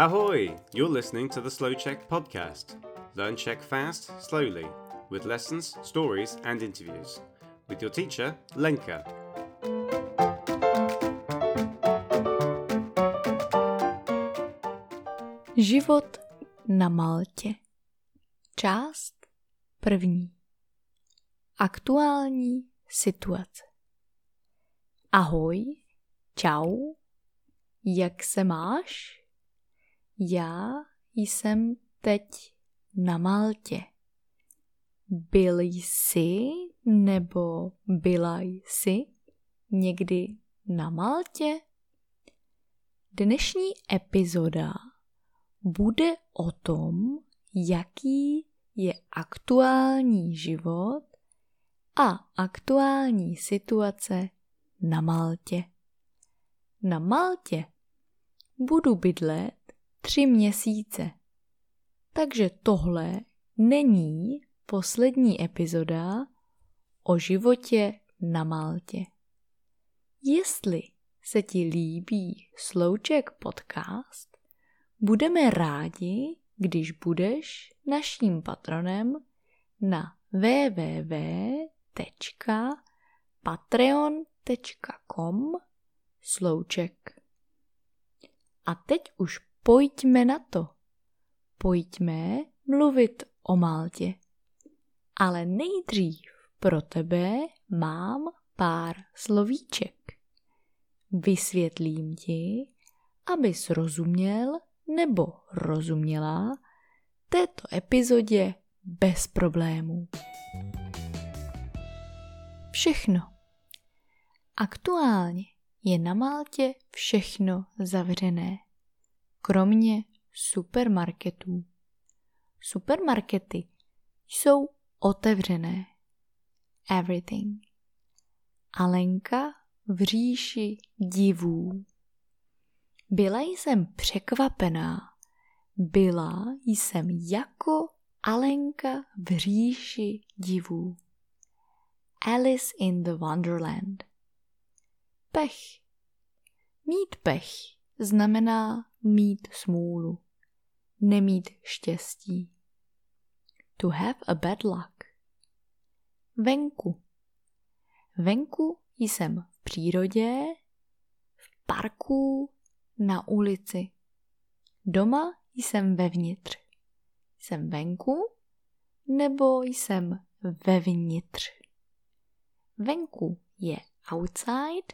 Ahoy! You're listening to the Slow Czech podcast. Learn Czech fast, slowly, with lessons, stories, and interviews. With your teacher, Lenka. Život na Maltě. Část první. Aktuální situace. Ahoj, čau, jak se máš? Já jsem teď na Maltě. Byl jsi nebo byla jsi někdy na Maltě? Dnešní epizoda bude o tom, jaký je aktuální život a aktuální situace na Maltě. Na Maltě budu bydlet 3 měsíce. Takže tohle není poslední epizoda o životě na Maltě. Jestli se ti líbí Slow Czech podcast, budeme rádi, když budeš naším patronem na www.patreon.com/slowczech. A teď už pojďme na to. Pojďme mluvit o Maltě. Ale nejdřív pro tebe mám pár slovíček. Vysvětlím ti, abys rozuměl nebo rozuměla této epizodě bez problémů. Všechno. Aktuálně je na Maltě všechno zavřené. Kromě supermarketů. Supermarkety jsou otevřené. Everything. Alenka v říši divů. Byla jsem překvapená. Byla jsem jako Alenka v říši divů. Alice in the Wonderland. Pech. Mít pech znamená mít smůlu, nemít štěstí. To have a bad luck. Venku. Venku jsem v přírodě, v parku, na ulici. Doma jsem vevnitř. Jsem venku nebo jsem vevnitř. Venku je outside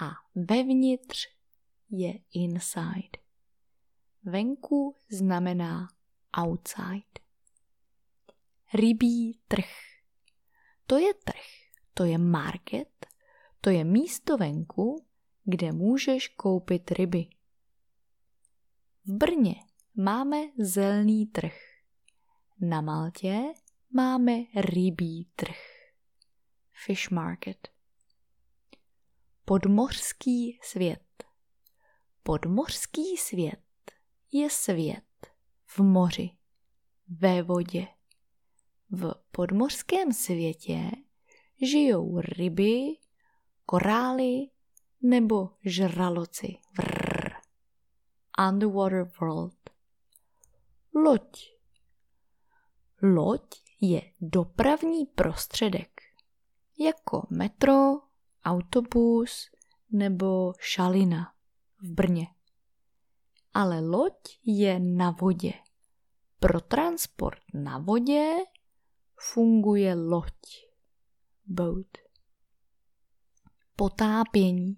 a vevnitř je inside. Venku znamená outside. Rybí trh. To je trh, to je market, to je místo venku, kde můžeš koupit ryby. V Brně máme zelný trh. Na Maltě máme rybí trh. Fish market. Podmořský svět. Podmořský svět je svět v moři, ve vodě. V podmořském světě žijou ryby, korály nebo žraloci. Vrr. Underwater world. Loď. Loď je dopravní prostředek, jako metro, autobus nebo šalina v Brně. Ale loď je na vodě. Pro transport na vodě funguje loď. Boat. Potápění.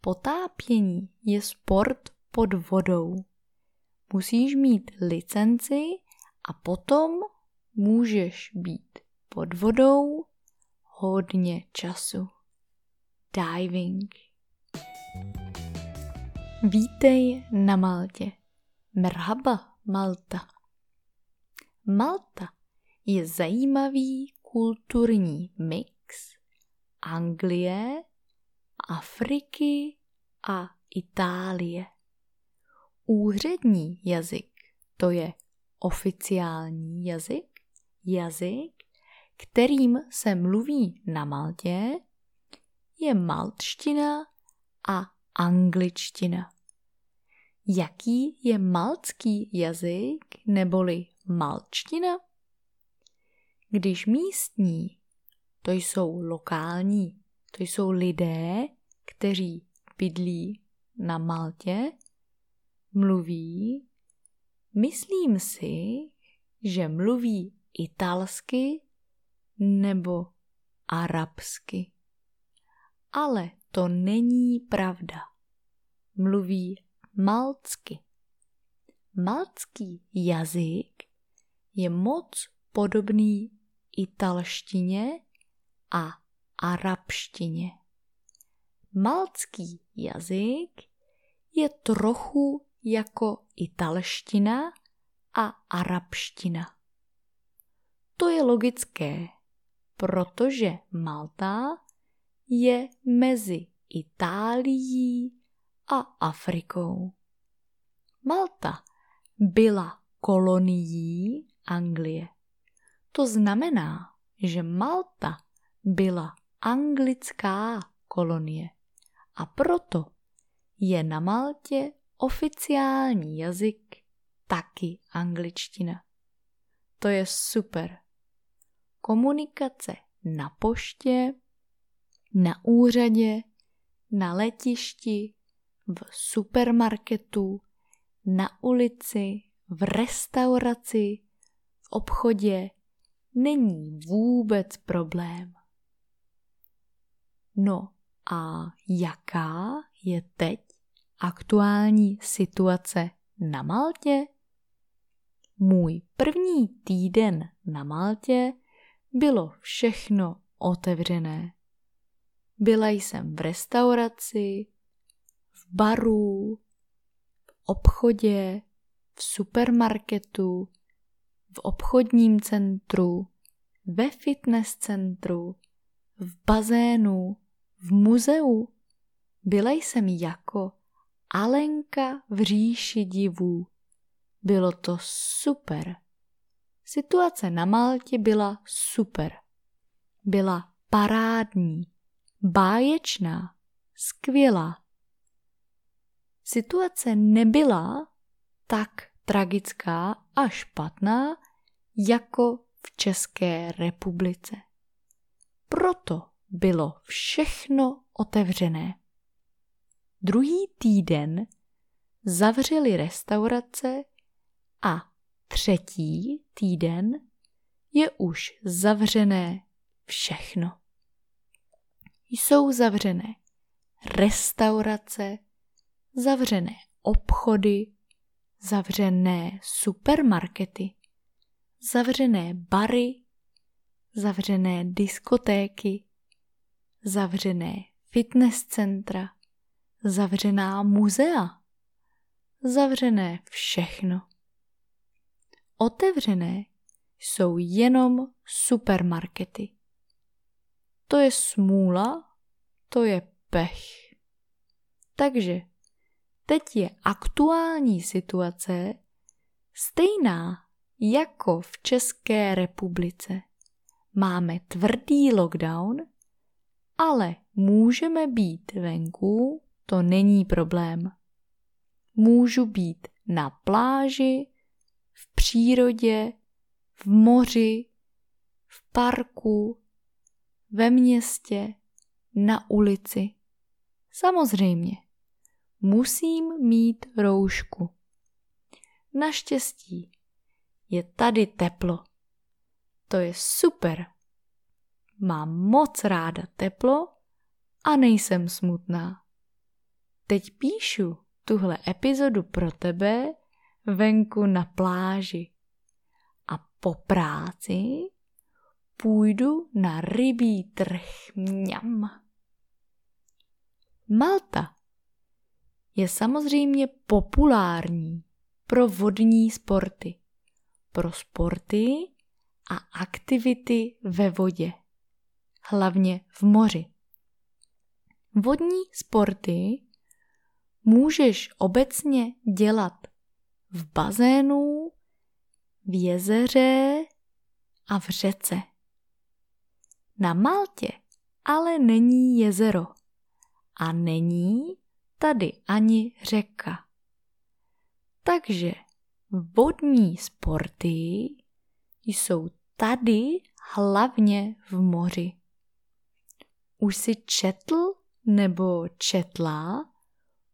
Potápění je sport pod vodou. Musíš mít licenci a potom můžeš být pod vodou hodně času. Diving. Vítej na Maltě. Merhaba Malta. Malta je zajímavý kulturní mix Anglie, Afriky a Itálie. Úřední jazyk, to je oficiální jazyk, jazyk, kterým se mluví na Maltě, je maltština a angličtina. Jaký je maltský jazyk neboli malčtina? Když místní, to jsou lokální, to jsou lidé, kteří bydlí na Maltě, mluví, myslím si, že mluví italsky nebo arabsky. Ale to není pravda. Mluví maltsky. Maltský jazyk je moc podobný italštině a arabštině. Maltský jazyk je trochu jako italština a arabština. To je logické, protože Malta je mezi Itálií a Afrikou. Malta byla kolonií Anglie. To znamená, že Malta byla anglická kolonie a proto je na Maltě oficiální jazyk taky angličtina. To je super. Komunikace na poště, na úřadě, na letišti, v supermarketu, na ulici, v restauraci, v obchodě není vůbec problém. No a jaká je teď aktuální situace na Maltě? Můj první týden na Maltě bylo všechno otevřené. Byla jsem v restauraci, v baru, v obchodě, v supermarketu, v obchodním centru, ve fitness centru, v bazénu, v muzeu. Byla jsem jako Alenka v říši divů. Bylo to super. Situace na Maltě byla super. Byla parádní, báječná, skvělá. Situace nebyla tak tragická a špatná jako v České republice. Proto bylo všechno otevřené. Druhý týden zavřeli restaurace a třetí týden je už zavřené všechno. Jsou zavřené restaurace, zavřené obchody, zavřené supermarkety, zavřené bary, zavřené diskotéky, zavřené fitness centra, zavřená muzea, zavřené všechno. Otevřené jsou jenom supermarkety. To je smůla, to je pech. Takže teď je aktuální situace stejná jako v České republice. Máme tvrdý lockdown, ale můžeme být venku, to není problém. Můžu být na pláži, v přírodě, v moři, v parku, ve městě, na ulici. Samozřejmě, musím mít roušku. Naštěstí je tady teplo. To je super. Mám moc ráda teplo a nejsem smutná. Teď píšu tuhle epizodu pro tebe venku na pláži a po práci půjdu na rybí trh. Mňam. Malta je samozřejmě populární pro vodní sporty, pro sporty a aktivity ve vodě, hlavně v moři. Vodní sporty můžeš obecně dělat v bazénu, v jezeře a v řece. Na Maltě ale není jezero a není tady ani řeka. Takže vodní sporty jsou tady hlavně v moři. Už si četl nebo četla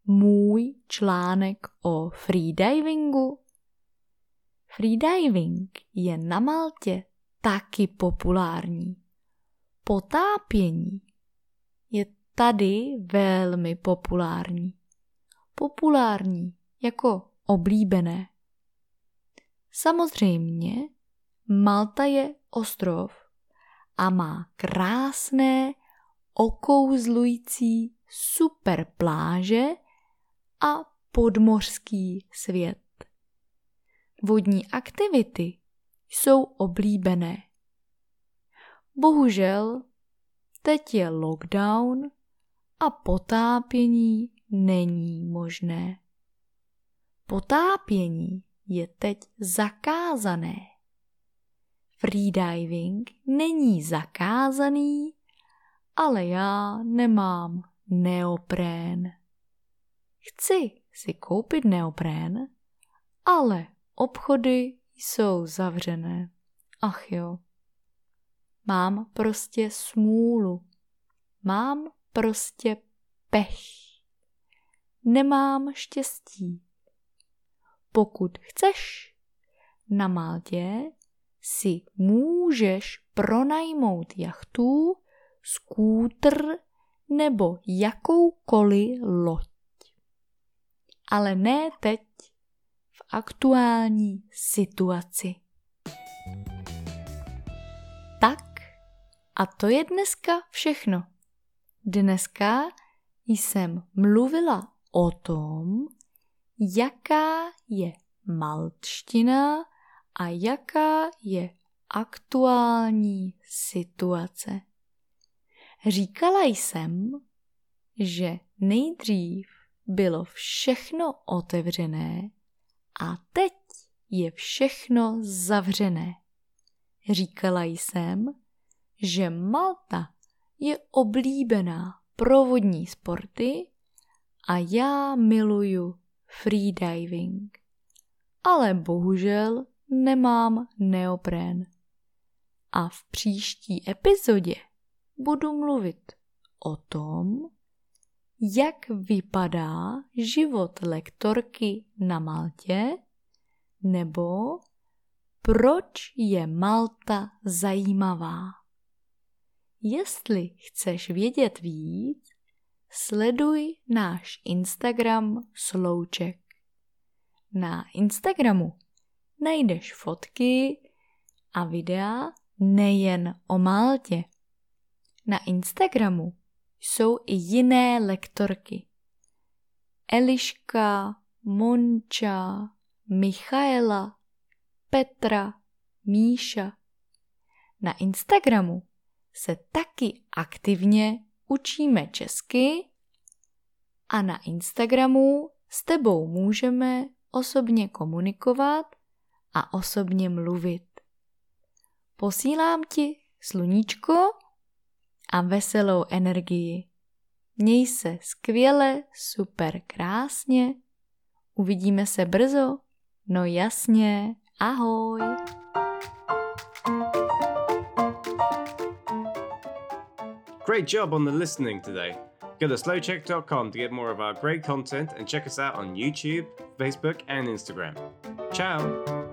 můj článek o freedivingu? Freediving je na Maltě taky populární. Potápění je tady velmi populární. Populární jako oblíbené. Samozřejmě Malta je ostrov a má krásné, okouzlující super pláže a podmořský svět. Vodní aktivity jsou oblíbené. Bohužel, teď je lockdown a potápění není možné. Potápění je teď zakázané. Freediving není zakázaný, ale já nemám neoprén. Chci si koupit neoprén, ale obchody jsou zavřené. Ach jo. Mám prostě smůlu. Mám prostě pech. Nemám štěstí. Pokud chceš, na Maltě si můžeš pronajmout jachtu, skútr nebo jakoukoliv loď. Ale ne teď, v aktuální situaci. Tak a to je dneska všechno. Dneska jsem mluvila o tom, jaká je maltština a jaká je aktuální situace. Říkala jsem, že nejdřív bylo všechno otevřené a teď je všechno zavřené. Říkala jsem, že Malta je oblíbená pro vodní sporty a já miluju freediving. Ale bohužel nemám neoprén. A v příští epizodě budu mluvit o tom, jak vypadá život lektorky na Maltě, nebo proč je Malta zajímavá. Jestli chceš vědět víc, sleduj náš Instagram Slouček. Na Instagramu najdeš fotky a videa nejen o Maltě. Na Instagramu jsou i jiné lektorky. Eliška, Monča, Michaela, Petra, Míša. Na Instagramu se taky aktivně učíme česky a na Instagramu s tebou můžeme osobně komunikovat a osobně mluvit. Posílám ti sluníčko a veselou energii. Měj se skvěle, super krásně. Uvidíme se brzo. No jasně, ahoj. Great job on the listening today. Go to slowcheck.com to get more of our great content and check us out on YouTube, Facebook and Instagram. Ciao!